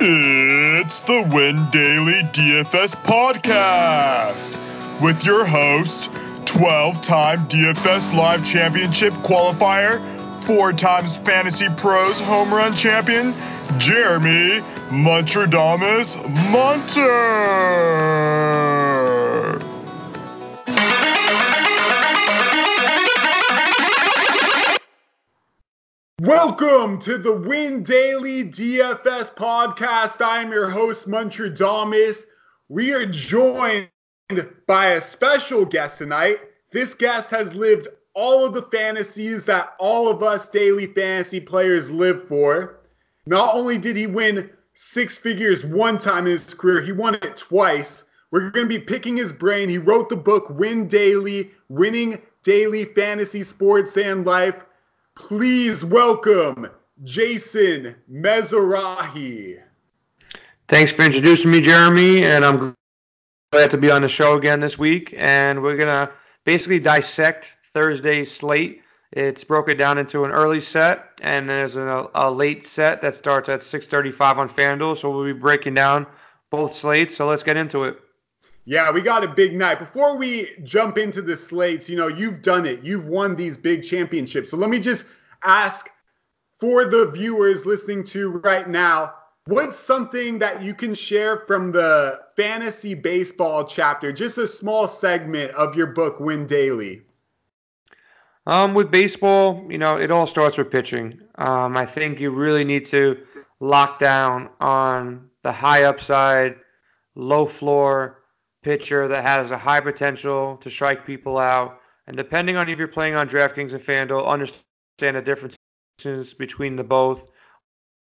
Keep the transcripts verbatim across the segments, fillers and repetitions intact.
It's the Win Daily D F S Podcast with your host, twelve-time D F S Live Championship qualifier, four times Fantasy Pros home run champion, Jeremy Muntradamus Munter. Welcome to the Win Daily D F S Podcast. I am your host, Muntradamus. We are joined by a special guest tonight. This guest has lived all of the fantasies that all of us daily fantasy players live for. Not only did he win six figures one time in his career, he won it twice. We're going to be picking his brain. He wrote the book Win Daily, Winning Daily Fantasy Sports and Life. Please welcome Jason Mizrahi. Thanks for introducing me, Jeremy, and I'm glad to be on the show again this week. And we're going to basically dissect Thursday's slate. It's broken down into an early set, and there's a, a late set that starts at six thirty-five on FanDuel, so we'll be breaking down both slates, so let's get into it. Yeah, we got a big night. Before we jump into the slates, you know, you've done it. You've won these big championships. So let me just ask for the viewers listening to right now, what's something that you can share from the fantasy baseball chapter, just a small segment of your book, Win Daily? Um, with baseball, you know, it all starts with pitching. Um, I think you really need to lock down on the high upside, low floor pitcher that has a high potential to strike people out. And depending on if you're playing on DraftKings and FanDuel, understand the differences between the both.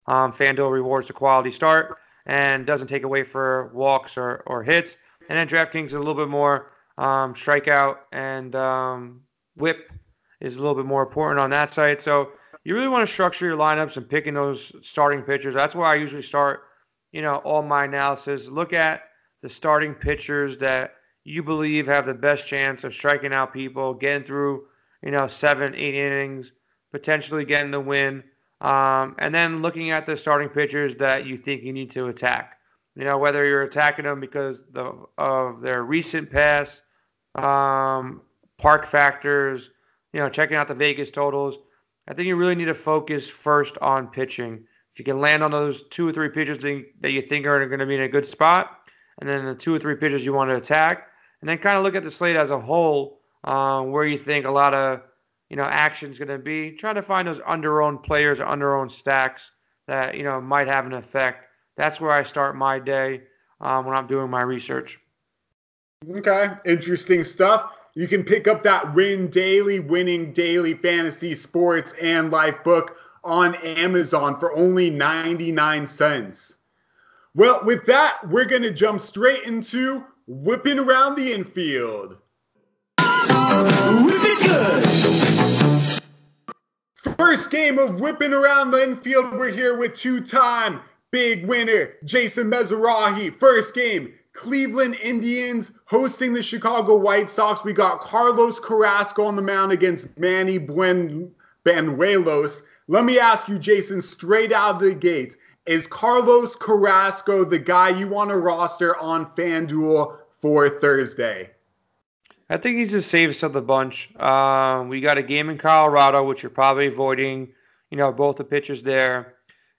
Um, FanDuel rewards the quality start and doesn't take away for walks or, or hits. And then DraftKings is a little bit more um, strikeout and um, whip is a little bit more important on that side. So you really want to structure your lineups and picking those starting pitchers. That's where I usually start, you know, all my analysis. Look at the starting pitchers that you believe have the best chance of striking out people, getting through, you know, seven, eight innings, potentially getting the win, um, and then looking at the starting pitchers that you think you need to attack. You know, whether you're attacking them because the, of their recent past, um, park factors, you know, checking out the Vegas totals. I think you really need to focus first on pitching. If you can land on those two or three pitchers that you think are going to be in a good spot, and then the two or three pitchers you want to attack, and then kind of look at the slate as a whole, uh, where you think a lot of, you know, action is going to be. Try to find those under-owned players, under-owned stacks that, you know, might have an effect. That's where I start my day um, when I'm doing my research. Okay, interesting stuff. You can pick up that Win Daily, Winning Daily Fantasy Sports and Life book on Amazon for only ninety-nine cents. Well, with that, we're going to jump straight into whipping around the infield. Whip it good. First game of whipping around the infield. We're here with two-time big winner, Jason Mizrahi. First game, Cleveland Indians hosting the Chicago White Sox. We got Carlos Carrasco on the mound against Manny Banuelos. Let me ask you, Jason, straight out of the gates, is Carlos Carrasco the guy you want to roster on FanDuel for Thursday? I think he's the safest of the bunch. Uh, we got a game in Colorado, which you're probably avoiding, you know, both the pitchers there.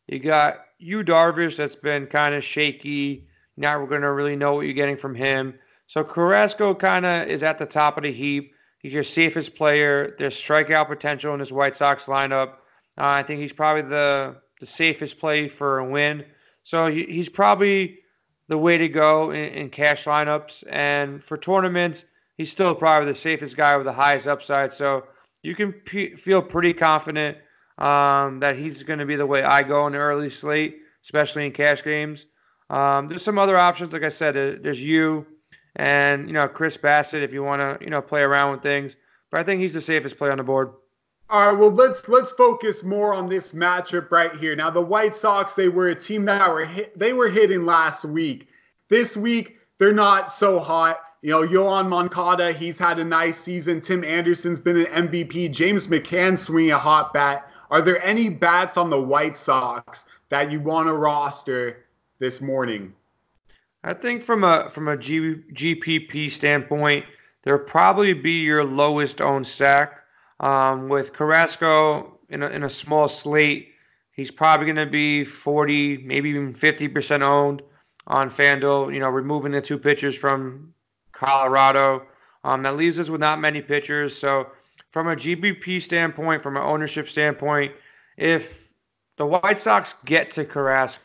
You got Yu Darvish that's been kind of shaky. Now we're going to really know what you're getting from him. So Carrasco kind of is at the top of the heap. He's your safest player. There's strikeout potential in this White Sox lineup. Uh, I think he's probably the the safest play for a win. So he, he's probably the way to go in, in cash lineups. And for tournaments, he's still probably the safest guy with the highest upside. So you can p- feel pretty confident um, that he's going to be the way I go in the early slate, especially in cash games. Um, there's some other options. Like I said, there's you and, you know, Chris Bassitt if you want to, you know, play around with things. But I think he's the safest play on the board. All right, well, let's let's focus more on this matchup right here. Now, the White Sox, they were a team that were hit, they were hitting last week. This week, they're not so hot. You know, Yohan Moncada, he's had a nice season. Tim Anderson's been an M V P. James McCann swinging a hot bat. Are there any bats on the White Sox that you want to roster this morning? I think from a from a G, G P P standpoint, there'll probably be your lowest owned stack. Um, with Carrasco in a, in a small slate, he's probably going to be forty, maybe even fifty percent owned on FanDuel. You know, removing the two pitchers from Colorado, um, that leaves us with not many pitchers. So, from a G P P standpoint, from an ownership standpoint, if the White Sox get to Carrasco,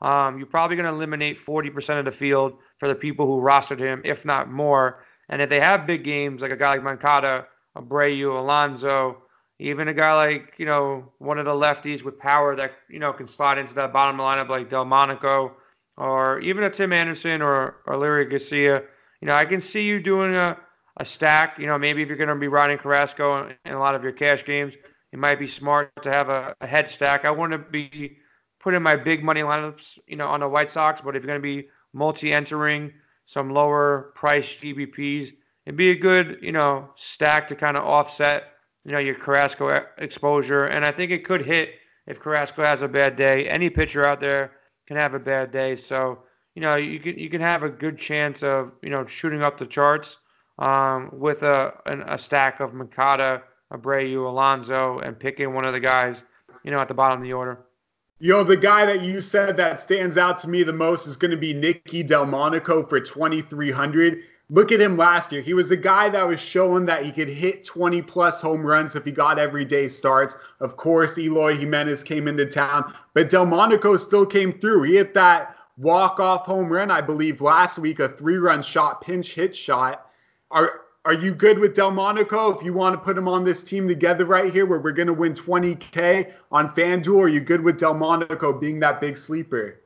um, you're probably going to eliminate forty percent of the field for the people who rostered him, if not more. And if they have big games, like a guy like Moncada, Abreu, Alonso, even a guy like, you know, one of the lefties with power that, you know, can slide into that bottom lineup like Delmonico, or even a Tim Anderson or, or Larry Garcia, you know, I can see you doing a, a stack. You know, maybe if you're going to be riding Carrasco in a lot of your cash games, it might be smart to have a, a head stack. I want to be putting my big money lineups, you know, on the White Sox, but if you're going to be multi-entering some lower price G B Ps, it'd be a good, you know, stack to kind of offset, you know, your Carrasco exposure. And I think it could hit if Carrasco has a bad day. Any pitcher out there can have a bad day. So, you know, you can you can have a good chance of, you know, shooting up the charts um, with a an, a stack of Moncada, Abreu, Alonso, and picking one of the guys, you know, at the bottom of the order. You know, the guy that you said that stands out to me the most is going to be Nicky Delmonico for twenty-three hundred. Look at him last year. He was a guy that was showing that he could hit twenty-plus home runs if he got everyday starts. Of course, Eloy Jimenez came into town, but Delmonico still came through. He hit that walk-off home run, I believe, last week, a three-run shot, pinch-hit shot. Are are you good with Delmonico if you want to put him on this team together right here where we're going to win twenty K on FanDuel? Are you good with Delmonico being that big sleeper?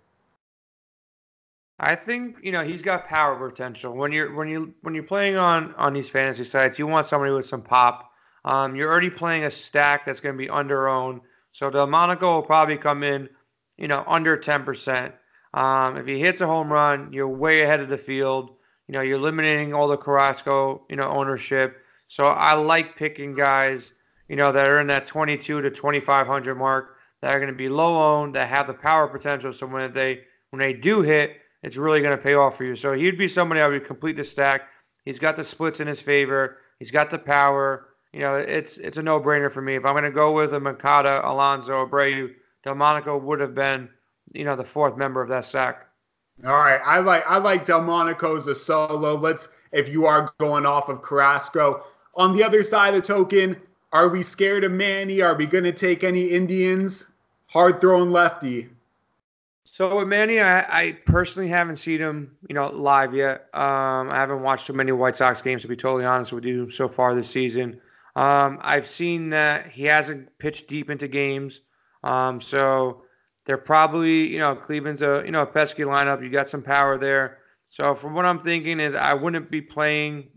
I think, you know, he's got power potential. When you're when you when you're playing on, on these fantasy sites, you want somebody with some pop. Um, you're already playing a stack that's going to be under owned, so Delmonico will probably come in, you know, under ten percent. Um, if he hits a home run, you're way ahead of the field. You know, you're eliminating all the Carrasco, you know, ownership. So I like picking guys, you know, that are in that twenty-two to twenty-five hundred mark that are going to be low owned, that have the power potential. So when they when they do hit, it's really going to pay off for you. So he'd be somebody I would complete the stack. He's got the splits in his favor. He's got the power. You know, it's it's a no-brainer for me. If I'm going to go with a Moncada, Alonso, Abreu, Delmonico would have been, you know, the fourth member of that stack. All right. I like I like Delmonico as a solo. Let's, if you are going off of Carrasco. On the other side of the token, are we scared of Manny? Are we going to take any Indians? Hard-throwing lefty. So with Manny, I, I personally haven't seen him, you know, live yet. Um, I haven't watched too many White Sox games, to be totally honest with you, so far this season. Um, I've seen that he hasn't pitched deep into games. Um, so they're probably, you know, Cleveland's a, you know, a pesky lineup. You got some power there. So from what I'm thinking is I wouldn't be playing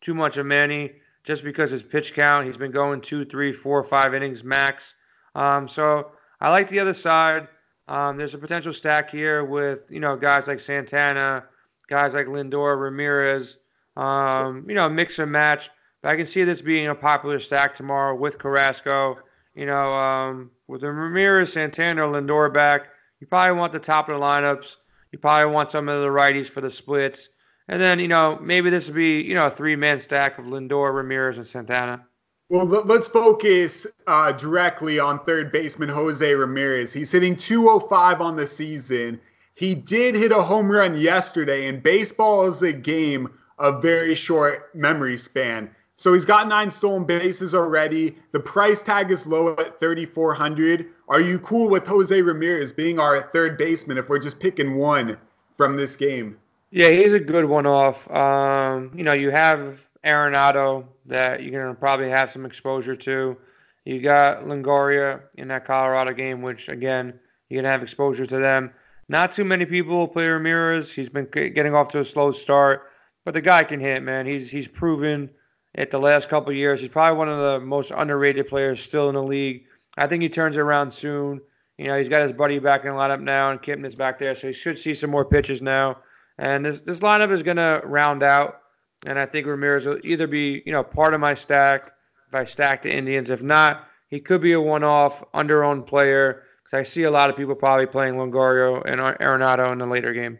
too much of Manny just because his pitch count, he's been going two, three, four, five innings max. Um, so I like the other side. Um, there's a potential stack here with, you know, guys like Santana, guys like Lindor, Ramirez, um, you know, mix and match. But I can see this being a popular stack tomorrow with Carrasco. You know, um, with the Ramirez, Santana, Lindor back, you probably want the top of the lineups. You probably want some of the righties for the splits. And then, you know, maybe this would be, you know, a three-man stack of Lindor, Ramirez, and Santana. Well, let's focus uh, directly on third baseman Jose Ramirez. He's hitting two oh five on the season. He did hit a home run yesterday, and baseball is a game of very short memory span. So he's got nine stolen bases already. The price tag is low at thirty-four hundred dollars. Are you cool with Jose Ramirez being our third baseman if we're just picking one from this game? Yeah, he's a good one-off. Um, you know, you have Arenado that you're going to probably have some exposure to. You got Longoria in that Colorado game, which, again, you're going to have exposure to them. Not too many people will play Ramirez. He's been getting off to a slow start, but the guy can hit, man. He's he's proven it the last couple of years. He's probably one of the most underrated players still in the league. I think he turns it around soon. You know, he's got his buddy back in the lineup now, and Kipnis back there, so he should see some more pitches now. And this this lineup is going to round out. And I think Ramirez will either be, you know, part of my stack if I stack the Indians. If not, he could be a one-off, under-owned player. because I see a lot of people probably playing Longoria and Arenado in the later game.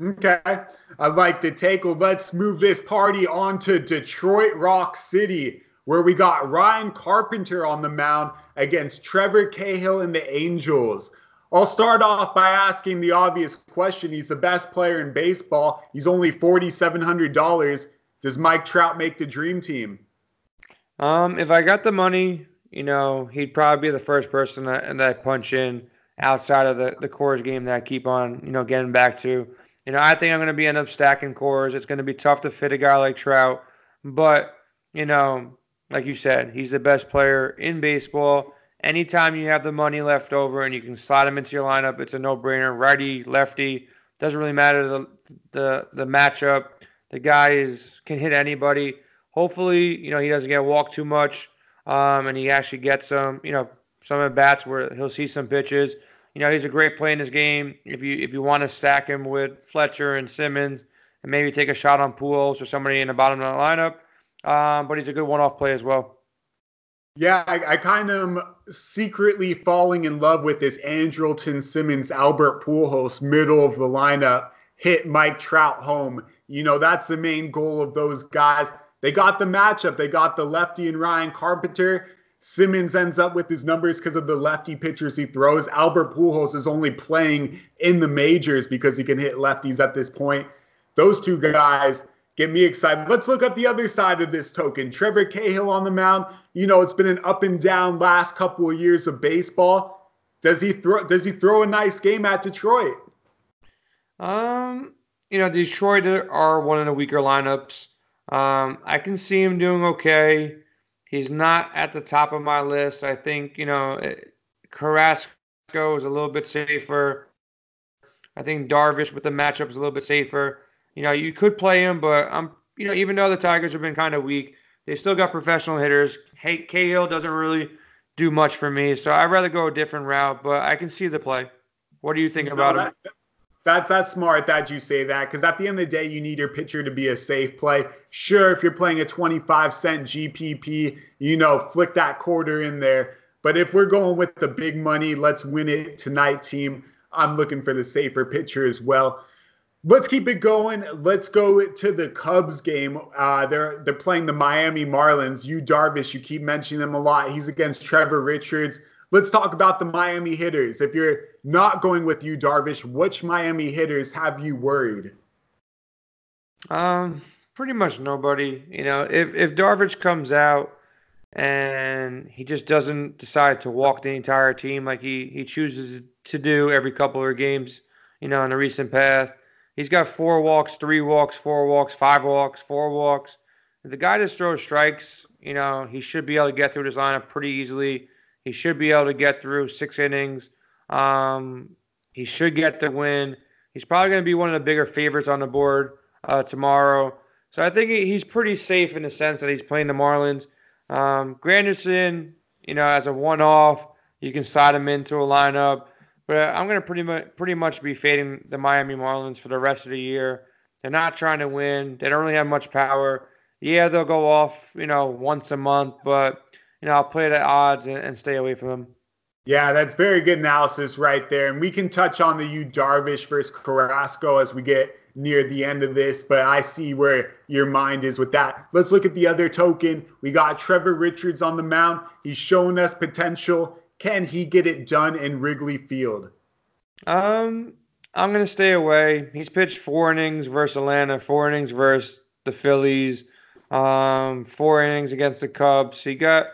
Okay, I like the tackle. Let's move this party on to Detroit Rock City, where we got Ryan Carpenter on the mound against Trevor Cahill and the Angels. I'll start off by asking the obvious question. He's the best player in baseball. He's only four thousand seven hundred dollars. Does Mike Trout make the dream team? Um, if I got the money, you know, he'd probably be the first person that, that I punch in outside of the, the Coors game that I keep on, you know, getting back to. You know, I think I'm going to be end up stacking Coors. It's going to be tough to fit a guy like Trout. But, you know, like you said, he's the best player in baseball. Anytime you have the money left over and you can slide him into your lineup, it's a no-brainer. Righty, lefty, doesn't really matter the the, the matchup. The guy is can hit anybody. Hopefully, you know, he doesn't get walked too much, um, and he actually gets some, you know, some at bats where he'll see some pitches. You know, he's a great play in this game. If you if you want to stack him with Fletcher and Simmons and maybe take a shot on Pujols or somebody in the bottom of the lineup, um, but he's a good one-off play as well. Yeah, I, I kind of am secretly falling in love with this Andrelton Simmons, Albert Pujols, middle of the lineup, hit Mike Trout home. You know, that's the main goal of those guys. They got the matchup. They got the lefty and Ryan Carpenter. Simmons ends up with his numbers because of the lefty pitchers he throws. Albert Pujols is only playing in the majors because he can hit lefties at this point. Those two guys get me excited. Let's look at the other side of this token. Trevor Cahill on the mound. You know, it's been an up and down last couple of years of baseball. Does he throw does he throw a nice game at Detroit? Um, you know, Detroit are one of the weaker lineups. Um, I can see him doing okay. He's not at the top of my list. I think, you know, Carrasco is a little bit safer. I think Darvish with the matchup is a little bit safer. You know, you could play him, but I'm, you know, even though the Tigers have been kind of weak, they still got professional hitters. Hey, Cahill doesn't really do much for me, so I'd rather go a different route. But I can see the play. What do you think you about know, that, him? That's that's smart that you say that, because at the end of the day, you need your pitcher to be a safe play. Sure, if you're playing a twenty-five cent G P P, you know, flick that quarter in there. But if we're going with the big money, let's win it tonight, team. I'm looking for the safer pitcher as well. Let's keep it going. Let's go to the Cubs game. Uh, they're they're playing the Miami Marlins. Yu Darvish, you keep mentioning him a lot. He's against Trevor Richards. Let's talk about the Miami hitters. If you're not going with Yu Darvish, which Miami hitters have you worried? Um, pretty much nobody. You know, if if Darvish comes out and he just doesn't decide to walk the entire team like he he chooses to do every couple of games, you know, in the recent past. He's got four walks, three walks, four walks, five walks, four walks. If the guy just throws strikes, you know, he should be able to get through this lineup pretty easily. He should be able to get through six innings. Um, he should get the win. He's probably going to be one of the bigger favorites on the board uh, tomorrow. So I think he's pretty safe in the sense that he's playing the Marlins. Um, Granderson, you know, as a one-off, you can slide him into a lineup. But I'm going to pretty much pretty much be fading the Miami Marlins for the rest of the year. They're not trying to win. They don't really have much power. Yeah, they'll go off, you know, once a month, but, you know, I'll play the odds and, and stay away from them. Yeah, that's very good analysis right there. And we can touch on the Yu Darvish versus Carrasco as we get near the end of this, but I see where your mind is with that. Let's look at the other token. We got Trevor Richards on the mound. He's shown us potential. Can he get it done in Wrigley Field? Um, I'm going to stay away. He's pitched four innings versus Atlanta, four innings versus the Phillies, um, four innings against the Cubs. He got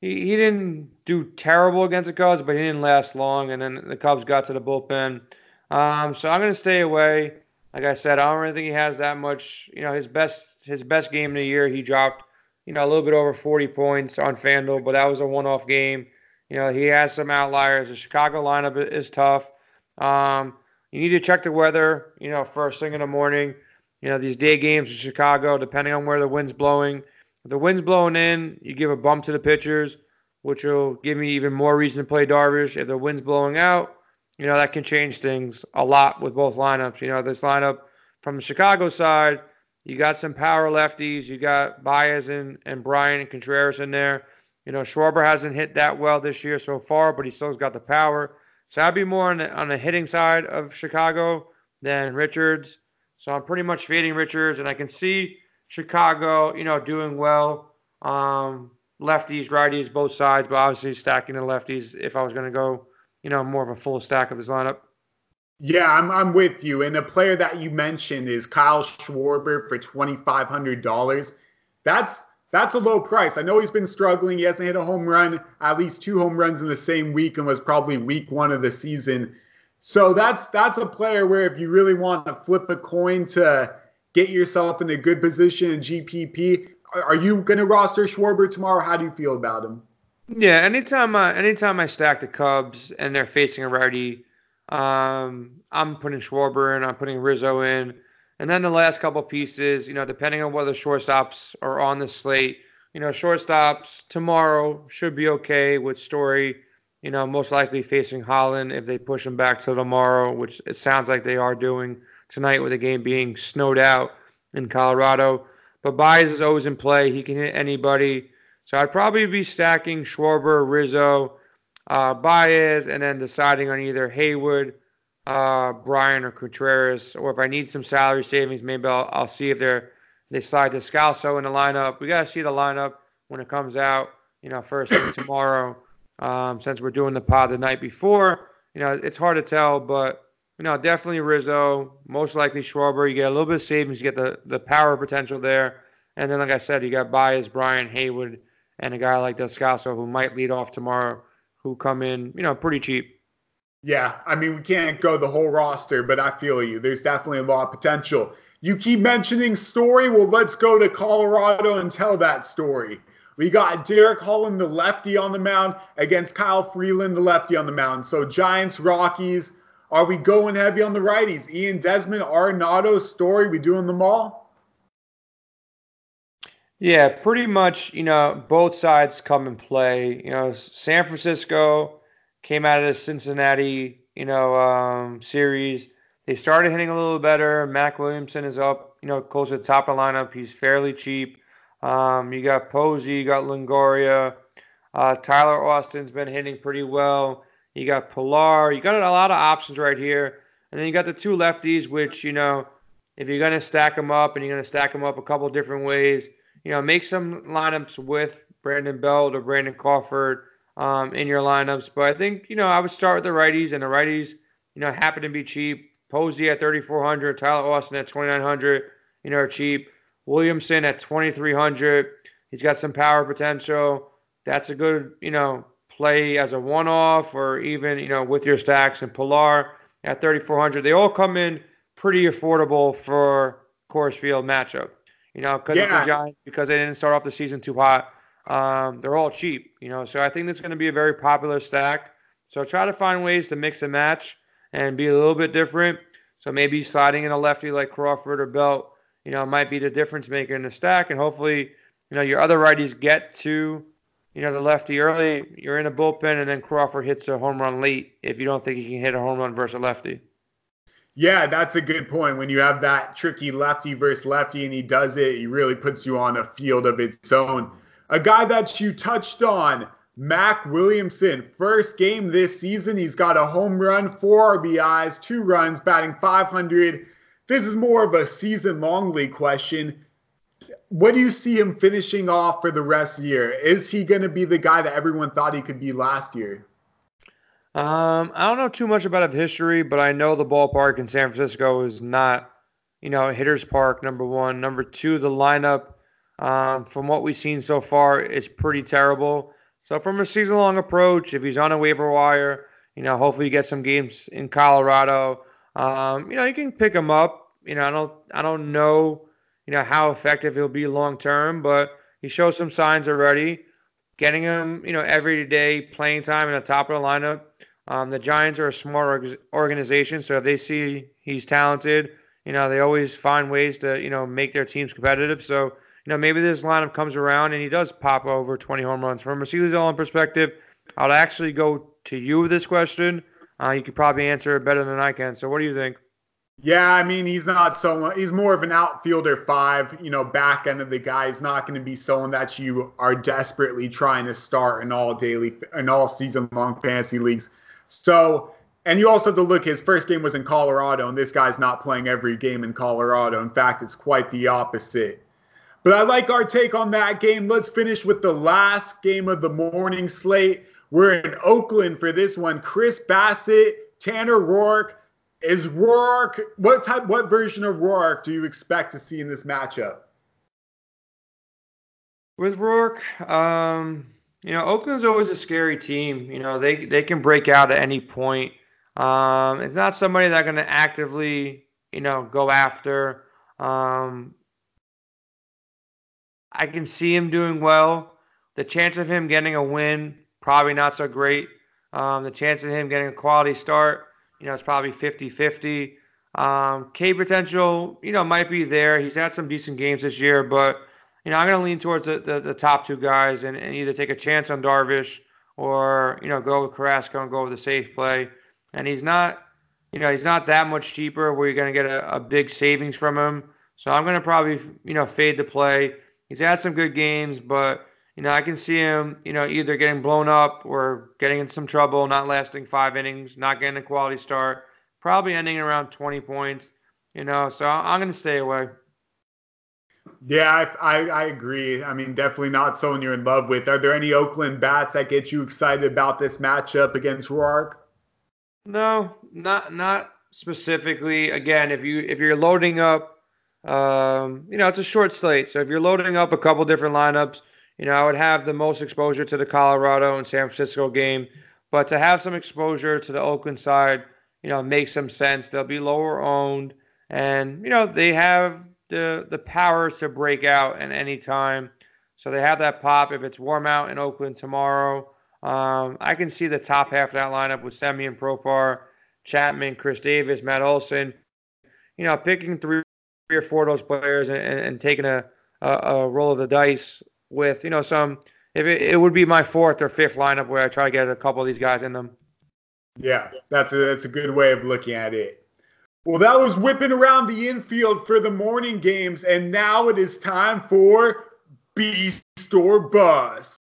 he, he didn't do terrible against the Cubs, but he didn't last long, and then the Cubs got to the bullpen. Um, so I'm going to stay away. Like I said, I don't really think he has that much. You know, his best his best game of the year, he dropped, you know, a little bit over forty points on FanDuel, but that was a one-off game. You know, he has some outliers. The Chicago lineup is tough. Um, you need to check the weather, you know, first thing in the morning. You know, these day games in Chicago, depending on where the wind's blowing. If the wind's blowing in, you give a bump to the pitchers, which will give me even more reason to play Darvish. If the wind's blowing out, you know, that can change things a lot with both lineups. You know, this lineup from the Chicago side, you got some power lefties. You got Baez and, and Bryan and Contreras in there. You know, Schwarber hasn't hit that well this year so far, but he still's got the power. So I'd be more on the, on the hitting side of Chicago than Richards. So I'm pretty much fading Richards, and I can see Chicago, you know, doing well. Um, lefties, righties, both sides, but obviously stacking the lefties if I was going to go, you know, more of a full stack of this lineup. Yeah, I'm I'm with you. And the player that you mentioned is Kyle Schwarber for twenty-five hundred dollars. That's that's a low price. I know he's been struggling. He hasn't hit a home run, at least two home runs in the same week, and was probably week one of the season. So that's that's a player where if you really want to flip a coin to get yourself in a good position in G P P, are, are you going to roster Schwarber tomorrow? How do you feel about him? Yeah, anytime I, anytime I stack the Cubs and they're facing a righty, Um, I'm putting Schwarber in, I'm putting Rizzo in. And then the last couple pieces, you know, depending on whether shortstops are on the slate, you know, shortstops tomorrow should be okay with Story, you know, most likely facing Holland if they push him back till tomorrow, which it sounds like they are doing tonight with the game being snowed out in Colorado. But Baez is always in play. He can hit anybody. So I'd probably be stacking Schwarber, Rizzo, Uh, Baez, and then deciding on either Haywood, uh, Bryan, or Contreras. Or if I need some salary savings, maybe I'll, I'll see if they're, they slide Descalso in the lineup. We got to see the lineup when it comes out, you know, first thing tomorrow. Um, since we're doing the pod the night before, you know, it's hard to tell. But, you know, definitely Rizzo, most likely Schwarber. You get a little bit of savings. You get the, the power potential there. And then, like I said, you got Baez, Bryan, Haywood, and a guy like Descalso who might lead off tomorrow, who come in, you know, pretty cheap. Yeah, I mean, we can't go the whole roster, but I feel you. There's definitely a lot of potential. You keep mentioning Story. Well, let's go to Colorado and tell that story. We got Derek Holland, the lefty, on the mound against Kyle Freeland, the lefty, on the mound. So Giants, Rockies. Are we going heavy on the righties? Ian Desmond, Arenado, Story. We doing them all? Yeah, pretty much, you know, both sides come and play. You know, San Francisco came out of the Cincinnati, you know, um, series. They started hitting a little better. Mac Williamson is up, you know, close to the top of the lineup. He's fairly cheap. Um, you got Posey, you got Longoria. Uh, Tyler Austin's been hitting pretty well. You got Pilar. You got a lot of options right here. And then you got the two lefties, which, you know, if you're going to stack them up and you're going to stack them up a couple different ways, you know, make some lineups with Brandon Belt or Brandon Crawford um, in your lineups. But I think, you know, I would start with the righties, and the righties, you know, happen to be cheap. Posey at thirty-four hundred dollars, Tyler Austin at twenty-nine hundred dollars, you know, are cheap. Williamson at twenty-three hundred dollars. He's got some power potential. That's a good, you know, play as a one-off or even, you know, with your stacks. And Pilar at thirty-four hundred dollars. They all come in pretty affordable for Coors Field matchup. You know, because yeah. It's the Giants, because they didn't start off the season too hot. Um, they're all cheap, you know. So I think that's going to be a very popular stack. So try to find ways to mix and match and be a little bit different. So maybe sliding in a lefty like Crawford or Belt, you know, might be the difference maker in the stack. And hopefully, you know, your other righties get to, you know, the lefty early. You're in a bullpen, and then Crawford hits a home run late if you don't think he can hit a home run versus a lefty. Yeah, that's a good point. When you have that tricky lefty versus lefty and he does it, he really puts you on a field of its own. A guy that you touched on, Mac Williamson. First game this season, he's got a home run, four R B Is, two runs, batting five hundred. This is more of a season-long league question. What do you see him finishing off for the rest of the year? Is he going to be the guy that everyone thought he could be last year? Um, I don't know too much about his history, but I know the ballpark in San Francisco is not, you know, hitter's park, number one. Number two, the lineup, um, from what we've seen so far, is pretty terrible. So from a season-long approach, if he's on a waiver wire, you know, hopefully you get some games in Colorado. Um, you know, you can pick him up. You know, I don't I don't know, you know, how effective he'll be long-term, but he shows some signs already. Getting him, you know, every day playing time in the top of the lineup. Um, the Giants are a smart org- organization, so if they see he's talented, you know, they always find ways to, you know, make their teams competitive. So, you know, maybe this lineup comes around and he does pop over twenty home runs. From a season perspective, I'll actually go to you with this question. Uh, you could probably answer it better than I can. So what do you think? Yeah, I mean, he's not so – he's more of an outfielder five, you know, back end of the guy. He's not going to be someone that you are desperately trying to start in all daily – in all season-long fantasy leagues. So – and you also have to look, his first game was in Colorado, and this guy's not playing every game in Colorado. In fact, it's quite the opposite. But I like our take on that game. Let's finish with the last game of the morning slate. We're in Oakland for this one. Chris Bassitt, Tanner Roark. Is Roark, what type, what version of Roark do you expect to see in this matchup? With Roark, um, you know, Oakland's always a scary team. You know, they they can break out at any point. Um, it's not somebody that's going to actively, you know, go after. Um, I can see him doing well. The chance of him getting a win, probably not so great. Um, the chance of him getting a quality start, you know, it's probably fifty-fifty. Um, K potential, you know, might be there. He's had some decent games this year, but, you know, I'm going to lean towards the, the, the top two guys and, and either take a chance on Darvish or, you know, go with Carrasco and go with the safe play. And he's not, you know, he's not that much cheaper where you're going to get a, a big savings from him. So I'm going to probably, you know, fade the play. He's had some good games, but, you know, I can see him, you know, either getting blown up or getting in some trouble, not lasting five innings, not getting a quality start, probably ending around twenty points, you know, so I'm going to stay away. Yeah, I, I, I agree. I mean, definitely not someone you're in love with. Are there any Oakland bats that get you excited about this matchup against Roark? No, not not specifically. Again, if, you, if you're loading up, um, you know, it's a short slate. So if you're loading up a couple different lineups, you know, I would have the most exposure to the Colorado and San Francisco game. But to have some exposure to the Oakland side, you know, makes some sense. They'll be lower owned. And, you know, they have the the power to break out at any time. So they have that pop. If it's warm out in Oakland tomorrow, um, I can see the top half of that lineup with Semien, Profar, Chapman, Chris Davis, Matt Olson. You know, picking three or four of those players and, and, and taking a, a, a roll of the dice with, you know, some, if it, it would be my fourth or fifth lineup where I try to get a couple of these guys in them. Yeah, that's a, that's a good way of looking at it. Well, that was whipping around the infield for the morning games, and now it is time for Beast or Bust.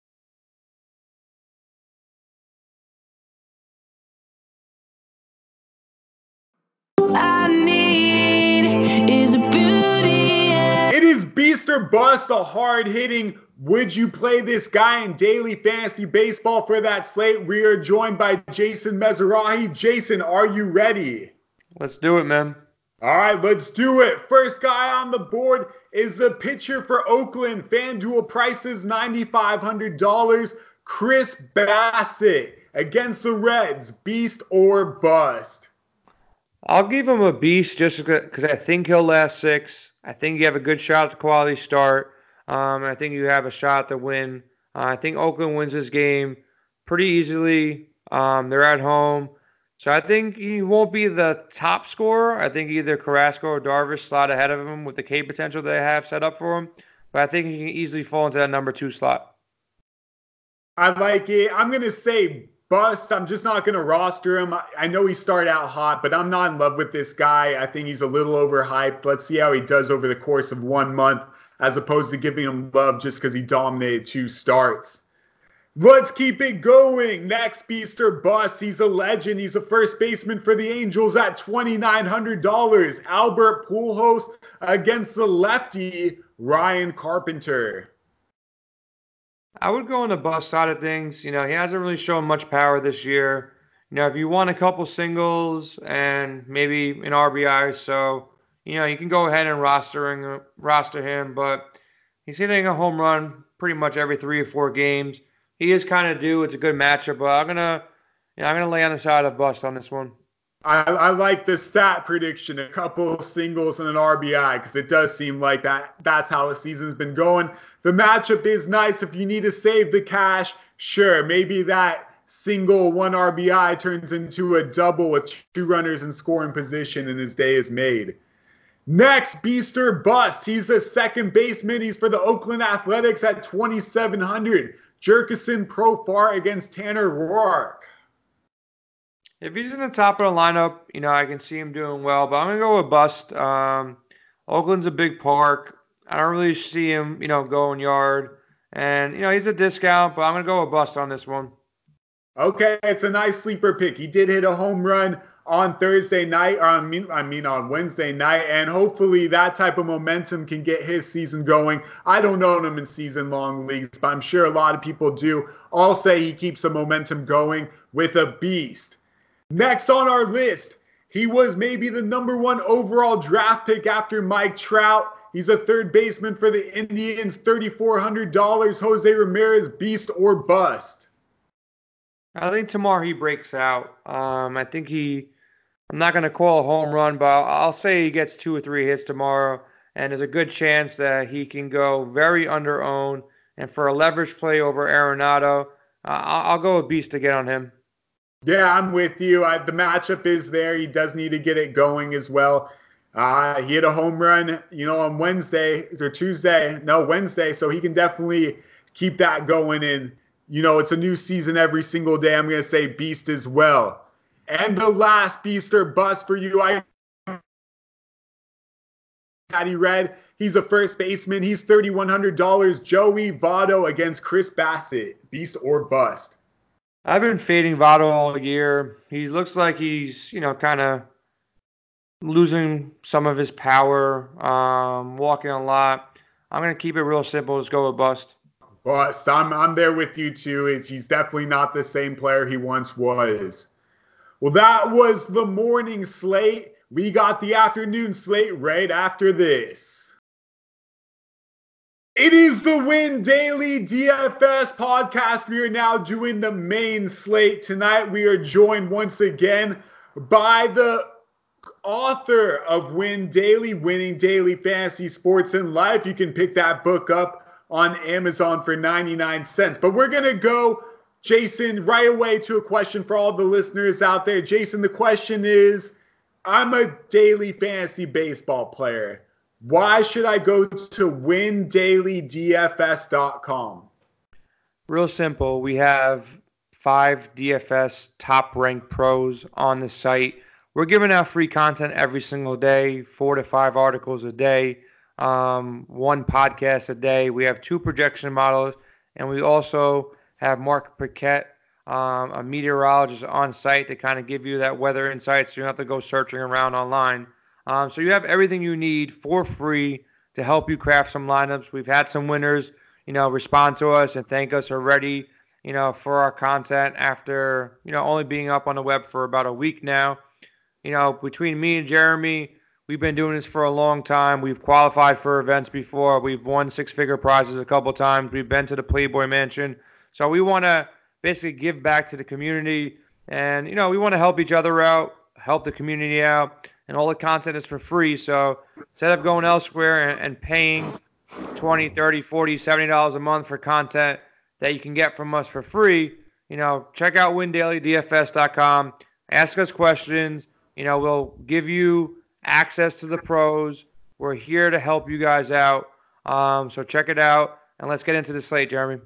It is Beast or Bust, a hard-hitting, would you play this guy in daily fantasy baseball for that slate? We are joined by Jason Mizrahi. Jason, are you ready? Let's do it, man. All right, let's do it. First guy on the board is the pitcher for Oakland. FanDuel prices nine thousand five hundred dollars. Chris Bassitt against the Reds. Beast or bust? I'll give him a beast just because I think he'll last six. I think you have a good shot at the quality start. Um, I think you have a shot to win. Uh, I think Oakland wins this game pretty easily. Um, they're at home. So I think he won't be the top scorer. I think either Carrasco or Darvish slot ahead of him with the K potential they have set up for him. But I think he can easily fall into that number two slot. I like it. I'm going to say bust. I'm just not going to roster him. I, I know he started out hot, but I'm not in love with this guy. I think he's a little overhyped. Let's see how he does over the course of one month, as opposed to giving him love just because he dominated two starts. Let's keep it going. Next, Beast or Bust. He's a legend. He's a first baseman for the Angels at two thousand nine hundred dollars. Albert Pujols against the lefty, Ryan Carpenter. I would go on the bust side of things. You know, he hasn't really shown much power this year. You know, if you want a couple singles and maybe an R B I or so, you know, you can go ahead and rostering, roster him, but he's hitting a home run pretty much every three or four games. He is kind of due. It's a good matchup, but I'm going to you know, I'm gonna lay on the side of bust on this one. I, I like the stat prediction, a couple singles and an R B I, because it does seem like that that's how the season's been going. The matchup is nice. If you need to save the cash, sure, maybe that single one R B I turns into a double with two runners in scoring position and his day is made. Next, Beast or Bust. He's a second baseman. He's for the Oakland Athletics at two thousand seven hundred dollars. Jerkison Profar against Tanner Roark. If he's in the top of the lineup, you know, I can see him doing well, but I'm going to go with bust. Um, Oakland's a big park. I don't really see him, you know, going yard. And, you know, he's a discount, but I'm going to go with bust on this one. Okay, it's a nice sleeper pick. He did hit a home run on Thursday night, or I mean, I mean on Wednesday night, and hopefully that type of momentum can get his season going. I don't own him in season-long leagues, but I'm sure a lot of people do. I'll say he keeps the momentum going with a beast. Next on our list, he was maybe the number one overall draft pick after Mike Trout. He's a third baseman for the Indians, thirty-four hundred dollars. José Ramírez, beast or bust? I think tomorrow he breaks out. Um, I think he – I'm not going to call a home run, but I'll say he gets two or three hits tomorrow, and there's a good chance that he can go very under-owned. And for a leverage play over Arenado, uh, I'll go with beast to get on him. Yeah, I'm with you. I, the matchup is there. He does need to get it going as well. Uh, he hit a home run, you know, on Wednesday or Tuesday. No, Wednesday. So he can definitely keep that going. And, you know, it's a new season every single day. I'm going to say beast as well. And the last beast or bust for you, I Daddy Red. He's a first baseman. He's thirty-one hundred dollars. Joey Votto against Chris Bassitt. Beast or bust? I've been fading Votto all year. He looks like he's, you know, kind of losing some of his power, um, walking a lot. I'm going to keep it real simple. Just go with bust. Bust. I'm, I'm there with you, too. It's, he's definitely not the same player he once was. Well, that was the morning slate. We got the afternoon slate right after this. It is the Win Daily D F S podcast. We are now doing the main slate. Tonight we are joined once again by the author of Win Daily, Winning Daily Fantasy Sports and Life. You can pick that book up on Amazon for ninety-nine cents. But we're going to go, Jason, right away to a question for all the listeners out there. Jason, the question is, I'm a daily fantasy baseball player. Why should I go to win daily D F S dot com? Real simple. We have five D F S top-ranked pros on the site. We're giving out free content every single day, four to five articles a day, um, one podcast a day. We have two projection models, and we also have Mark Paquette, um, a meteorologist on site to kind of give you that weather insight so you don't have to go searching around online. Um, so you have everything you need for free to help you craft some lineups. We've had some winners, you know, respond to us and thank us already, you know, for our content after, you know, only being up on the web for about a week now. You know, between me and Jeremy, we've been doing this for a long time. We've qualified for events before. We've won six-figure prizes a couple times. We've been to the Playboy Mansion. So we want to basically give back to the community. And, you know, we want to help each other out, help the community out. And all the content is for free. So instead of going elsewhere and, and paying twenty, thirty, forty, seventy dollars a month for content that you can get from us for free, you know, check out win daily D F S dot com. Ask us questions. You know, we'll give you access to the pros. We're here to help you guys out. Um, so check it out. And let's get into the slate, Jeremy.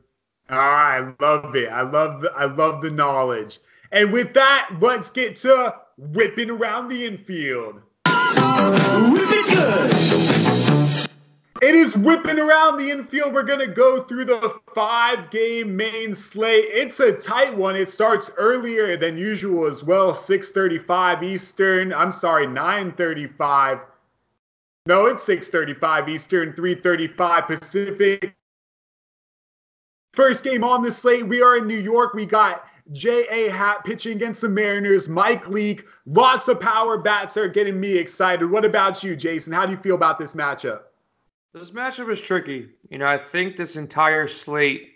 All right. I love it. I love the, I love the knowledge. And with that, let's get to Whipping Around the Infield. Whip it good. It is Whipping Around the Infield. We're going to go through the five-game main slate. It's a tight one. It starts earlier than usual as well, six thirty-five Eastern. I'm sorry, nine thirty-five. No, it's six thirty-five Eastern, three thirty-five Pacific. First game on the slate, we are in New York. We got J A. Happ pitching against the Mariners. Mike Leake, lots of power bats are getting me excited. What about you, Jason? How do you feel about this matchup? This matchup is tricky. You know, I think this entire slate,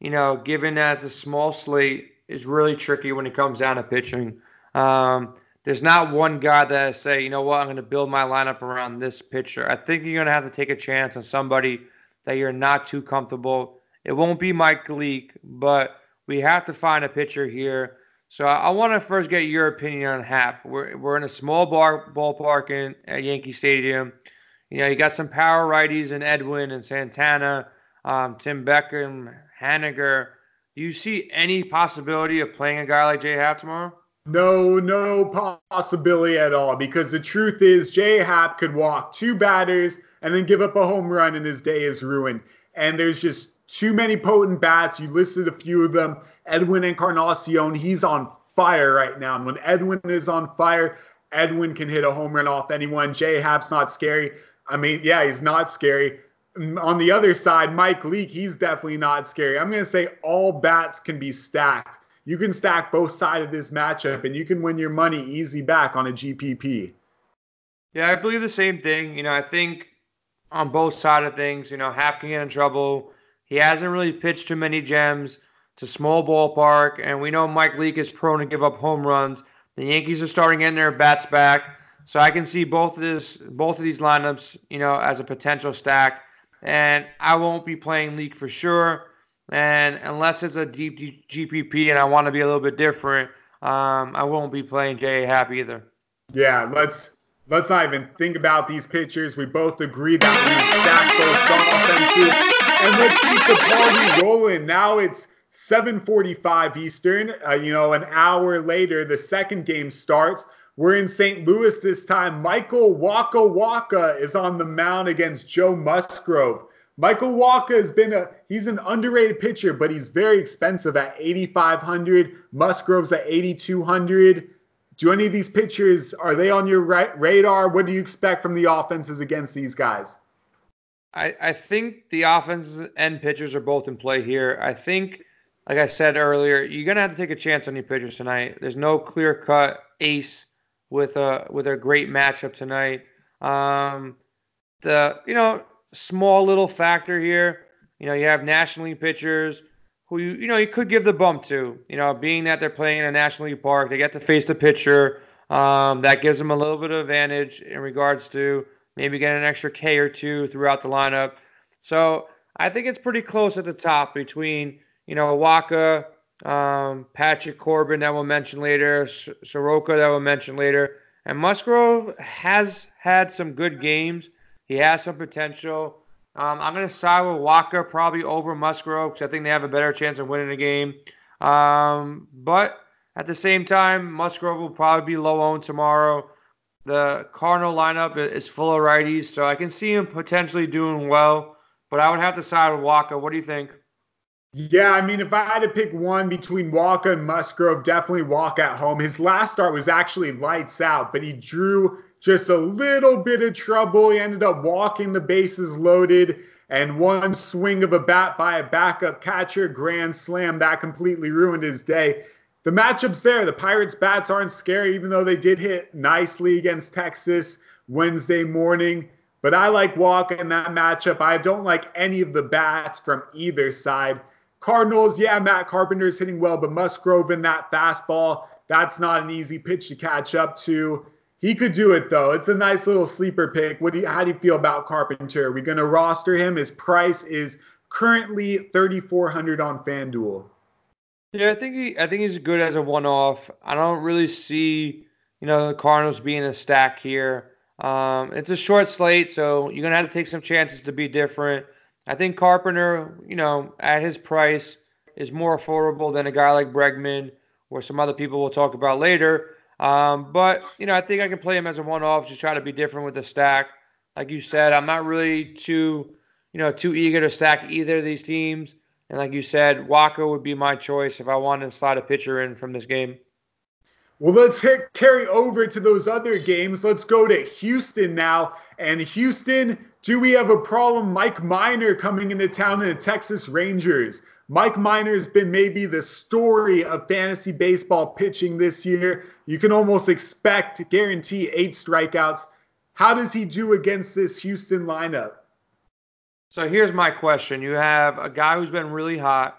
you know, given that it's a small slate, is really tricky when it comes down to pitching. Um, there's not one guy that I say, you know what, I'm going to build my lineup around this pitcher. I think you're going to have to take a chance on somebody that you're not too comfortable. It won't be Mike Leake, but we have to find a pitcher here. So I want to first get your opinion on Happ. We're we're in a small bar, ballpark in at Yankee Stadium. You know, you got some power righties in Edwin and Santana, um, Tim Beckham, Haniger. Do you see any possibility of playing a guy like J A. Happ tomorrow? No, no possibility at all, because the truth is J A. Happ could walk two batters and then give up a home run and his day is ruined. And there's just too many potent bats. You listed a few of them. Edwin Encarnacion, he's on fire right now. And when Edwin is on fire, Edwin can hit a home run off anyone. J A. Happ's not scary. I mean, yeah, he's not scary. On the other side, Mike Leake, he's definitely not scary. I'm going to say all bats can be stacked. You can stack both sides of this matchup, and you can win your money easy back on a G P P. Yeah, I believe the same thing. You know, I think on both sides of things, you know, Happ can get in trouble. He hasn't really pitched too many gems. It's a small ballpark, and we know Mike Leake is prone to give up home runs. The Yankees are starting in their bats back, so I can see both of this, both of these lineups, you know, as a potential stack. And I won't be playing Leake for sure. And unless it's a deep G P P and I want to be a little bit different, um, I won't be playing J A. Happ either. Yeah, let's let's not even think about these pitchers. We both agree that we stack those offenses. And let's keep the party rolling. Now it's seven forty-five Eastern. Uh, you know, an hour later, the second game starts. We're in Saint Louis this time. Michael Wacha Wacha is on the mound against Joe Musgrove. Michael Wacha has been a he's an underrated pitcher, but he's very expensive at eighty-five hundred. Musgrove's at eighty-two hundred. Do any of these pitchers, are they on your ra- radar? What do you expect from the offenses against these guys? I, I think the offenses and pitchers are both in play here. I think, like I said earlier, you're going to have to take a chance on your pitchers tonight. There's no clear-cut ace with a with a great matchup tonight. Um, the you know. Small little factor here. You know, you have National League pitchers who, you, you know, you could give the bump to, you know, being that they're playing in a National League park. They get to face the pitcher. Um, that gives them a little bit of advantage in regards to maybe getting an extra K or two throughout the lineup. So I think it's pretty close at the top between, you know, Wacha, um, Patrick Corbin that we'll mention later, Soroka that we'll mention later. And Musgrove has had some good games. He has some potential. Um, I'm going to side with Wacha probably over Musgrove because I think they have a better chance of winning the game. Um, but at the same time, Musgrove will probably be low-owned tomorrow. The Cardinal lineup is full of righties, so I can see him potentially doing well. But I would have to side with Wacha. What do you think? Yeah, I mean, if I had to pick one between Wacha and Musgrove, definitely Wacha at home. His last start was actually lights out, but he drew just a little bit of trouble. He ended up walking the bases loaded, and one swing of a bat by a backup catcher, grand slam, that completely ruined his day. The matchup's there. The Pirates' bats aren't scary, even though they did hit nicely against Texas Wednesday morning. But I like Wacha in that matchup. I don't like any of the bats from either side. Cardinals, yeah, Matt Carpenter's hitting well, but Musgrove in that fastball, that's not an easy pitch to catch up to. He could do it, though. It's a nice little sleeper pick. What do you, how do you feel about Carpenter? Are we going to roster him? His price is currently thirty-four hundred dollars on FanDuel. Yeah, I think he. I think he's good as a one-off. I don't really see, you know, the Cardinals being a stack here. Um, it's a short slate, so you're going to have to take some chances to be different. I think Carpenter, you know, at his price is more affordable than a guy like Bregman or some other people we'll talk about later. Um, but, you know, I think I can play him as a one-off, just try to be different with the stack. Like you said, I'm not really too, you know, too eager to stack either of these teams. And like you said, Wacha would be my choice if I wanted to slide a pitcher in from this game. Well, let's hit, carry over to those other games. Let's go to Houston now. And Houston, do we have a problem? Mike Minor coming into town in the Texas Rangers. Mike Minor has been maybe the story of fantasy baseball pitching this year. You can almost expect, guarantee, eight strikeouts. How does he do against this Houston lineup? So here's my question. You have a guy who's been really hot,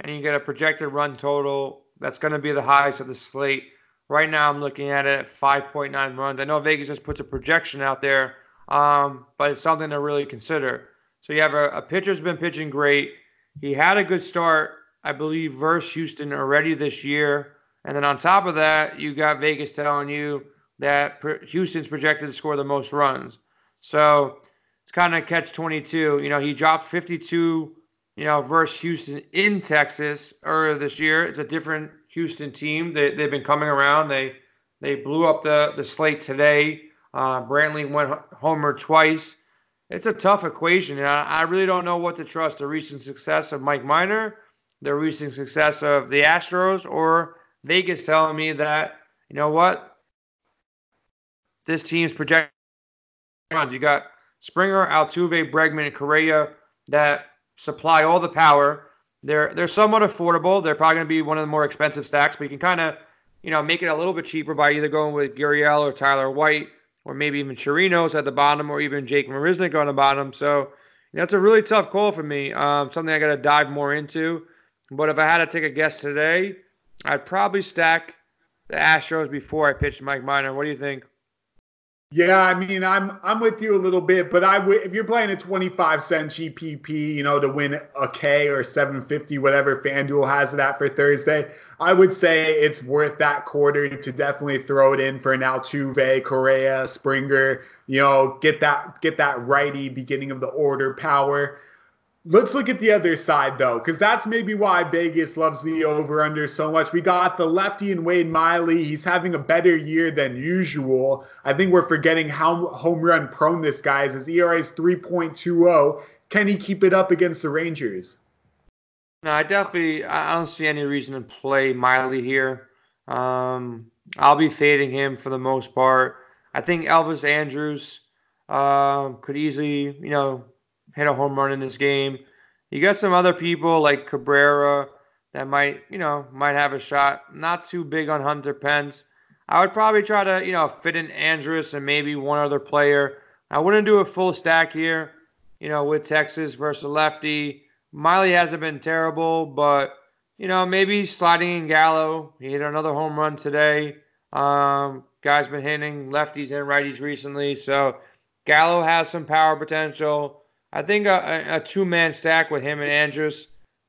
and you get a projected run total that's going to be the highest of the slate. Right now I'm looking at it at five point nine runs. I know Vegas just puts a projection out there, um, but it's something to really consider. So you have a, a pitcher who's been pitching great. He had a good start, I believe, versus Houston already this year. And then on top of that, you got Vegas telling you that Houston's projected to score the most runs. So it's kind of catch twenty-two. You know, he dropped fifty-two, you know, versus Houston in Texas earlier this year. It's a different Houston team. They, they've been coming around. They they blew up the, the slate today. Uh, Brantley went homer twice. It's a tough equation. I, I really don't know what to trust, the recent success of Mike Minor, the recent success of the Astros, or Vegas telling me that, you know what, this team's projected. You got Springer, Altuve, Bregman, and Correa that supply all the power. They're they're somewhat affordable. They're probably going to be one of the more expensive stacks, but you can kind of, you know, make it a little bit cheaper by either going with Gurriel or Tyler White, or maybe even Chirinos at the bottom, or even Jake Marisnik on the bottom. So that's a really tough call for me, um, something I got to dive more into. But if I had to take a guess today, I'd probably stack the Astros before I pitched Mike Minor. What do you think? Yeah, I mean, I'm I'm with you a little bit, but I w- if you're playing a twenty-five cent G P P, you know, to win a K or seven fifty, whatever FanDuel has it at for Thursday, I would say it's worth that quarter to definitely throw it in for an Altuve, Correa, Springer, you know, get that get that righty beginning of the order power. Let's look at the other side, though, because that's maybe why Vegas loves the over-under so much. We got the lefty in Wade Miley. He's having a better year than usual. I think we're forgetting how home run prone this guy is. His E R A is three point two oh. Can he keep it up against the Rangers? No, I definitely I don't see any reason to play Miley here. Um, I'll be fading him for the most part. I think Elvis Andrus uh, could easily, you know, hit a home run in this game. You got some other people like Cabrera that might, you know, might have a shot. Not too big on Hunter Pence. I would probably try to, you know, fit in Andrus and maybe one other player. I wouldn't do a full stack here, you know, with Texas versus lefty. Miley hasn't been terrible, but, you know, maybe sliding in Gallo. He hit another home run today. Um, guy's been hitting lefties and righties recently. So Gallo has some power potential. I think a, a two-man stack with him and Andrus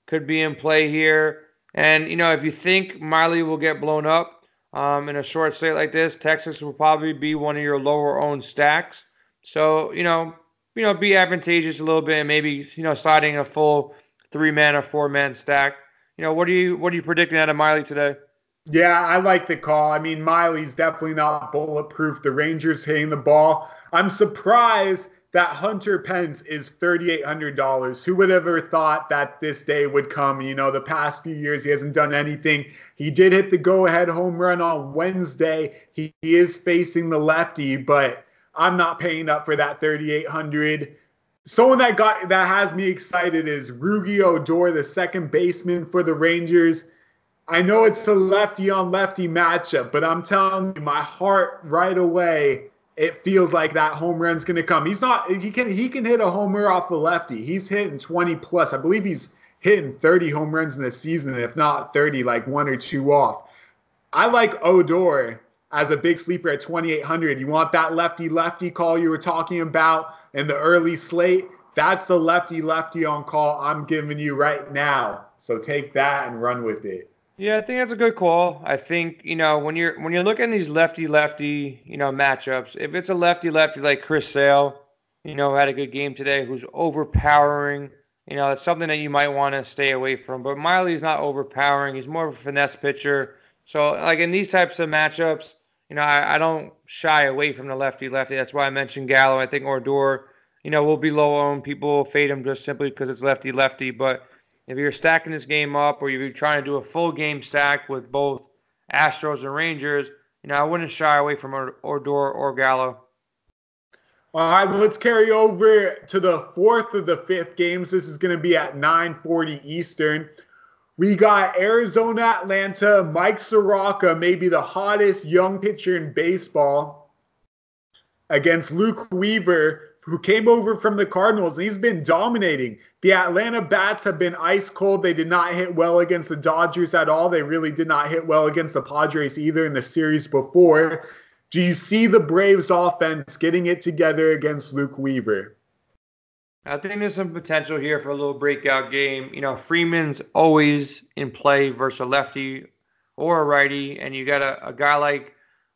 could be in play here. And, you know, if you think Miley will get blown up um, in a short slate like this, Texas will probably be one of your lower-owned stacks. So, you know, you know, be advantageous a little bit and maybe, you know, sliding a full three-man or four-man stack. You know, what are you, what are you predicting out of Miley today? Yeah, I like the call. I mean, Miley's definitely not bulletproof. The Rangers hitting the ball. I'm surprised that Hunter Pence is thirty-eight hundred dollars. Who would have ever thought that this day would come? You know, the past few years he hasn't done anything. He did hit the go-ahead home run on Wednesday. He, he is facing the lefty, but I'm not paying up for that thirty-eight hundred dollars. Someone that got that has me excited is Rugy Odor, the second baseman for the Rangers. I know it's a lefty-on-lefty matchup, but I'm telling you, my heart right away, it feels like that home run's going to come. He's not. He can. He can hit a homer off the lefty. He's hitting twenty plus. I believe he's hitting thirty home runs in the season, if not thirty, like one or two off. I like Odor as a big sleeper at twenty-eight hundred. You want that lefty lefty call you were talking about in the early slate? That's the lefty lefty on call I'm giving you right now. So take that and run with it. Yeah, I think that's a good call. I think, you know, when you're when you're looking at these lefty-lefty, you know, matchups, if it's a lefty-lefty like Chris Sale, you know, had a good game today, who's overpowering, you know, that's something that you might want to stay away from. But Miley's not overpowering. He's more of a finesse pitcher. So, like, in these types of matchups, you know, I, I don't shy away from the lefty-lefty. That's why I mentioned Gallo. I think Odor, you know, will be low-owned. People will fade him just simply because it's lefty-lefty, but if you're stacking this game up or you're trying to do a full game stack with both Astros and Rangers, you know, I wouldn't shy away from Odor or Gallo. All right, let's carry over to the fourth of the fifth games. This is going to be at nine forty Eastern. We got Arizona, Atlanta, Mike Soroka, maybe the hottest young pitcher in baseball, against Luke Weaver, who came over from the Cardinals, and he's been dominating. The Atlanta bats have been ice cold. They did not hit well against the Dodgers at all. They really did not hit well against the Padres either in the series before. Do you see the Braves offense getting it together against Luke Weaver? I think there's some potential here for a little breakout game. You know, Freeman's always in play versus a lefty or a righty, and you got a, a guy like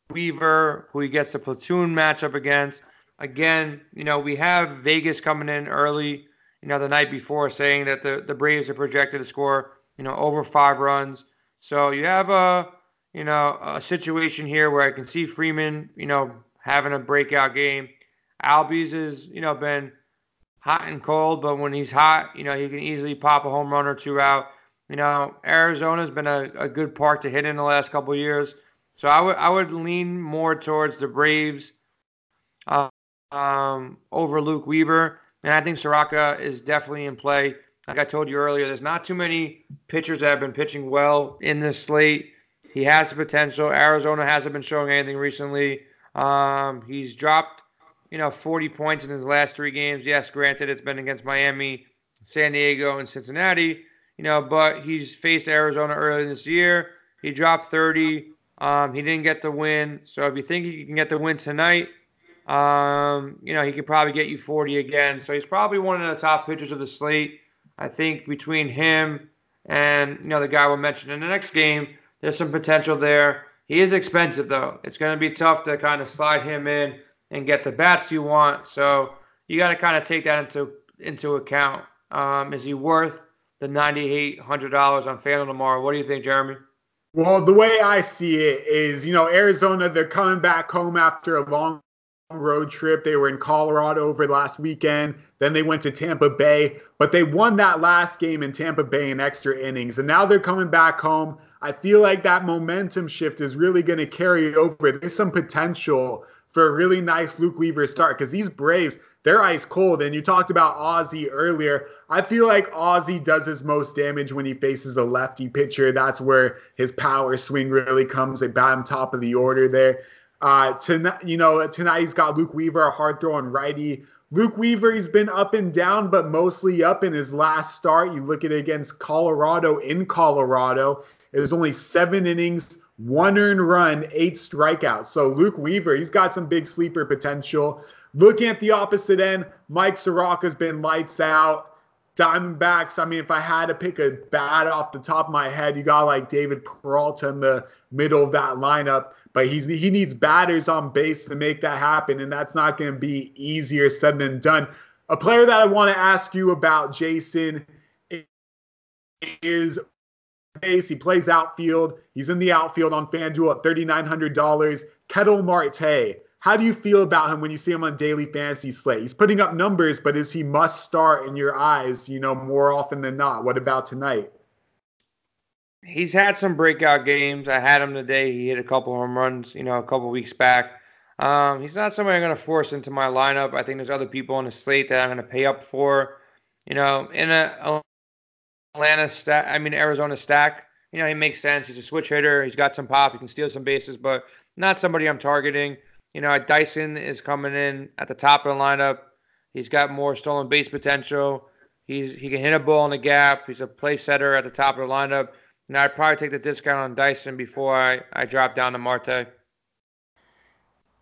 Weaver who he gets the platoon matchup against. Again, you know, we have Vegas coming in early, you know, the night before saying that the, the Braves are projected to score, you know, over five runs. So you have a, you know, a situation here where I can see Freeman, you know, having a breakout game. Albies has, you know, been hot and cold, but when he's hot, you know, he can easily pop a home run or two out. You know, Arizona's been a, a good park to hit in the last couple of years. So I would I would lean more towards the Braves uh, um, over Luke Weaver. And I think Soraka is definitely in play. Like I told you earlier, there's not too many pitchers that have been pitching well in this slate. He has the potential. Arizona hasn't been showing anything recently. Um, he's dropped, you know, forty points in his last three games. Yes, granted, it's been against Miami, San Diego, and Cincinnati. You know, but he's faced Arizona earlier this year. He dropped thirty. Um, he didn't get the win. So if you think he can get the win tonight, um, you know, he could probably get you forty again. So he's probably one of the top pitchers of the slate. I think between him and, you know, the guy we'll mention in the next game, there's some potential there. He is expensive, though. It's going to be tough to kind of slide him in and get the bats you want. So you got to kind of take that into into account. Um, is he worth the nine thousand eight hundred dollars on FanDuel tomorrow? What do you think, Jeremy? Well, the way I see it is, you know, Arizona, they're coming back home after a long road trip. They were in Colorado over last weekend. Then they went to Tampa Bay. But they won that last game in Tampa Bay in extra innings. And now they're coming back home. I feel like that momentum shift is really going to carry over. There's some potential for a really nice Luke Weaver start because these Braves, they're ice cold. And you talked about Ozzie earlier. I feel like Ozzie does his most damage when he faces a lefty pitcher. That's where his power swing really comes at bottom top of the order there. Uh, tonight, you know, tonight he's got Luke Weaver, a hard-throwing righty. Luke Weaver, he's been up and down, but mostly up in his last start. You look at it against Colorado in Colorado. It was only seven innings, one earned run, eight strikeouts. So Luke Weaver, he's got some big sleeper potential. Looking at the opposite end, Mike Soraka's been lights out. Diamondbacks, I mean, if I had to pick a bat off the top of my head, you got like David Peralta in the middle of that lineup. But he's he needs batters on base to make that happen, and that's not going to be easier said than done. A player that I want to ask you about, Jason, is base. He plays outfield. He's in the outfield on FanDuel at three thousand nine hundred dollars. Kettle Marte. How do you feel about him when you see him on daily fantasy slate? He's putting up numbers, but is he must start in your eyes, you know, more often than not? What about tonight? He's had some breakout games. I had him today. He hit a couple home runs, you know, a couple weeks back. Um, he's not somebody I'm going to force into my lineup. I think there's other people on the slate that I'm going to pay up for. You know, in a Atlanta stack, I mean, Arizona stack, you know, he makes sense. He's a switch hitter. He's got some pop. He can steal some bases, but not somebody I'm targeting. You know, Dyson is coming in at the top of the lineup. He's got more stolen base potential. He's He can hit a ball in the gap. He's a play setter at the top of the lineup. Now, I'd probably take the discount on Dyson before I, I drop down to Marte.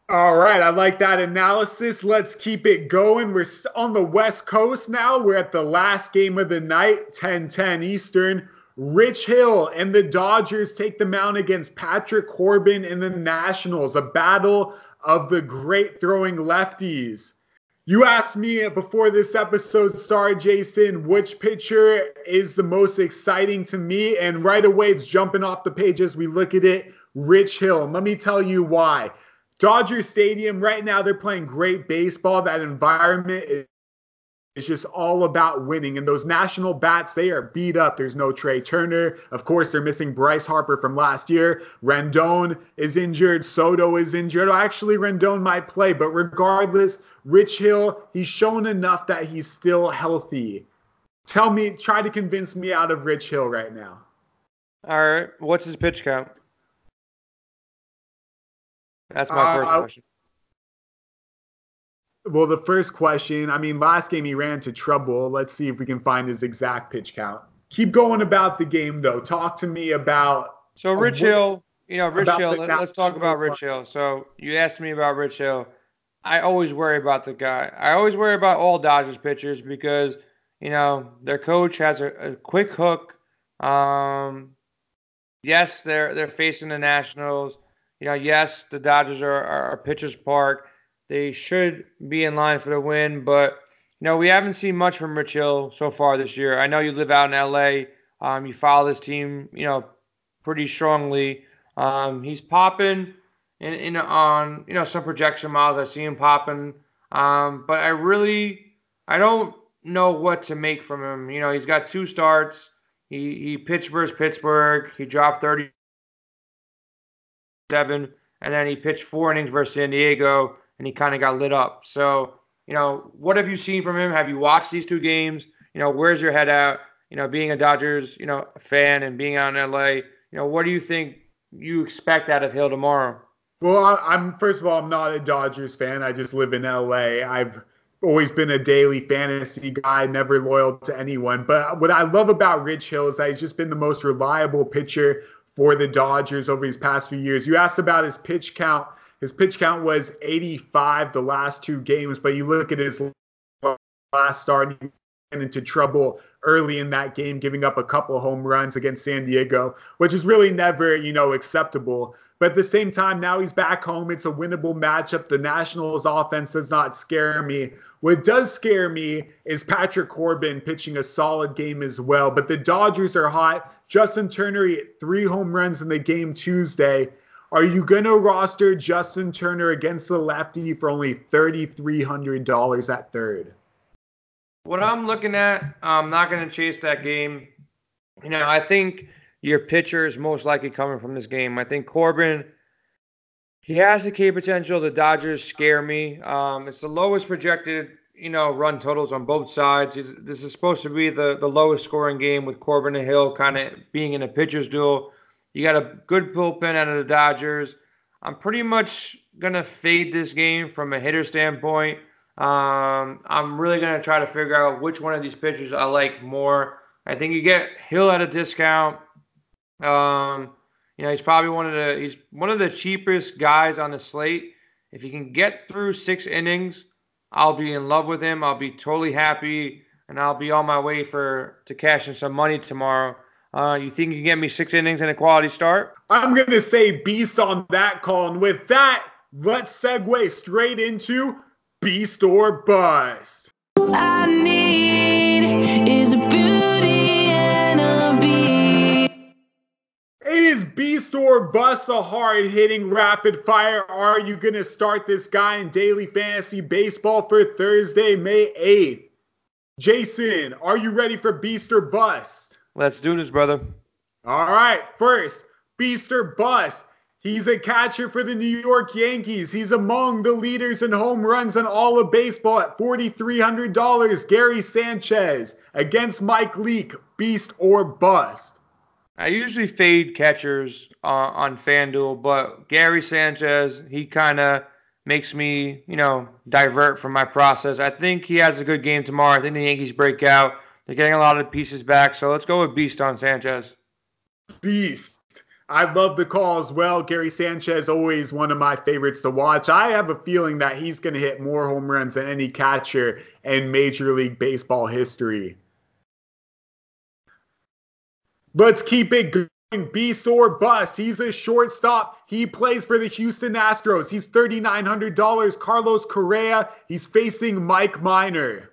All right. I like that analysis. Let's keep it going. We're on the West Coast now. We're at the last game of the night, ten ten Eastern. Rich Hill and the Dodgers take the mound against Patrick Corbin and the Nationals. A battle of the great throwing lefties. You asked me before this episode started, Jason, which pitcher is the most exciting to me? And right away, it's jumping off the page as we look at it, Rich Hill. And let me tell you why. Dodger Stadium, right now, they're playing great baseball. That environment is It's just all about winning. And those national bats, they are beat up. There's no Trey Turner. Of course, they're missing Bryce Harper from last year. Rendon is injured. Soto is injured. Actually, Rendon might play. But regardless, Rich Hill, he's shown enough that he's still healthy. Tell me, try to convince me out of Rich Hill right now. All right. What's his pitch count? That's my uh, first question. Well, the first question, I mean, last game he ran into trouble. Let's see if we can find his exact pitch count. Keep going about the game, though. Talk to me about... So, Rich Hill, you know, Rich Hill, let, let's talk about Rich Hill. So, you asked me about Rich Hill. I always worry about the guy. I always worry about all Dodgers pitchers because, you know, their coach has a, a quick hook. Um, yes, they're they're facing the Nationals. You know, yes, the Dodgers are, are a pitcher's park. They should be in line for the win, but you know, we haven't seen much from Rich Hill so far this year. I know you live out in L A. Um, you follow this team, you know, pretty strongly. Um, he's popping in, in on, you know, some projection models. I see him popping. Um, but I really, I don't know what to make from him. You know, he's got two starts. He he pitched versus Pittsburgh. He dropped thirty-seven, and then he pitched four innings versus San Diego, and he kind of got lit up. So, you know, what have you seen from him? Have you watched these two games? You know, where's your head at? You know, being a Dodgers, you know, fan and being out in L A, you know, what do you think you expect out of Hill tomorrow? Well, I, I'm first of all, I'm not a Dodgers fan. I just live in L A. I've always been a daily fantasy guy, never loyal to anyone. But what I love about Rich Hill is that he's just been the most reliable pitcher for the Dodgers over these past few years. You asked about his pitch count. His pitch count was eighty-five the last two games, but you look at his last start, he went into trouble early in that game, giving up a couple home runs against San Diego, which is really never, you know, acceptable. But at the same time, now he's back home. It's a winnable matchup. The Nationals offense does not scare me. What does scare me is Patrick Corbin pitching a solid game as well. But the Dodgers are hot. Justin Turner hit three home runs in the game Tuesday. Are you going to roster Justin Turner against the lefty for only thirty-three hundred dollars at third? What I'm looking at, I'm not going to chase that game. You know, I think your pitcher is most likely coming from this game. I think Corbin, he has the K potential. The Dodgers scare me. Um, it's the lowest projected, you know, run totals on both sides. He's, this is supposed to be the, the lowest scoring game with Corbin and Hill kind of being in a pitcher's duel. You got a good bullpen out of the Dodgers. I'm pretty much going to fade this game from a hitter standpoint. Um, I'm really going to try to figure out which one of these pitchers I like more. I think you get Hill at a discount. Um, you know, he's probably one of the he's one of the cheapest guys on the slate. If he can get through six innings, I'll be in love with him. I'll be totally happy, and I'll be on my way for to cash in some money tomorrow. Uh, you think you can get me six innings and a quality start? I'm going to say beast on that call. And with that, let's segue straight into Beast or Bust. All I need is a beauty and a beast. It is Beast or Bust, a hard-hitting rapid fire. Are you going to start this guy in Daily Fantasy Baseball for Thursday, May eighth? Jason, are you ready for Beast or Bust? Let's do this, brother. All right. First, Beast or Bust. He's a catcher for the New York Yankees. He's among the leaders in home runs in all of baseball at forty-three hundred dollars. Gary Sanchez against Mike Leake. Beast or Bust. I usually fade catchers uh, on FanDuel, but Gary Sanchez, he kind of makes me, you know, divert from my process. I think he has a good game tomorrow. I think the Yankees break out. They're getting a lot of pieces back, so let's go with Beast on Sanchez. Beast. I love the call as well. Gary Sanchez, always one of my favorites to watch. I have a feeling that he's going to hit more home runs than any catcher in Major League Baseball history. Let's keep it going. Beast or Bust. He's a shortstop. He plays for the Houston Astros. He's thirty-nine hundred dollars. Carlos Correa. He's facing Mike Minor.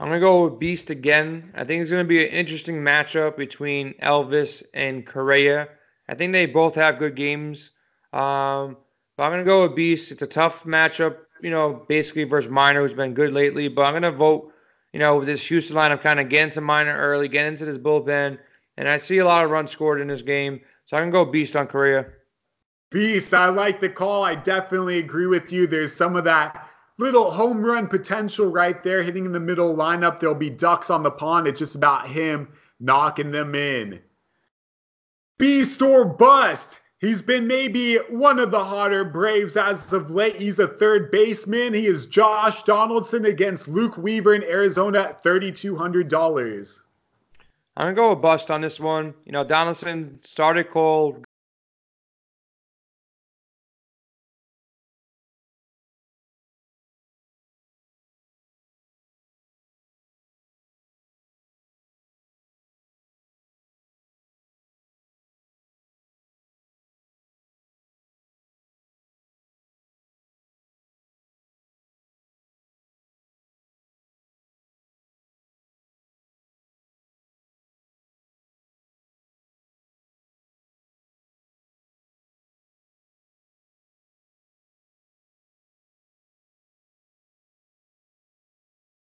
I'm going to go with Beast again. I think it's going to be an interesting matchup between Elvis and Correa. I think they both have good games. Um, but I'm going to go with Beast. It's a tough matchup, you know, basically versus Minor, who's been good lately. But I'm going to vote, you know, with this Houston lineup, kind of get into Minor early, get into this bullpen. And I see a lot of runs scored in this game. So I'm going to go Beast on Correa. Beast, I like the call. I definitely agree with you. There's some of that little home run potential right there, hitting in the middle lineup. There'll be ducks on the pond. It's just about him knocking them in. Beast or Bust. He's been maybe one of the hotter Braves as of late. He's a third baseman. He is Josh Donaldson against Luke Weaver in Arizona at thirty-two hundred dollars. I'm going to go with Bust on this one. You know, Donaldson started cold,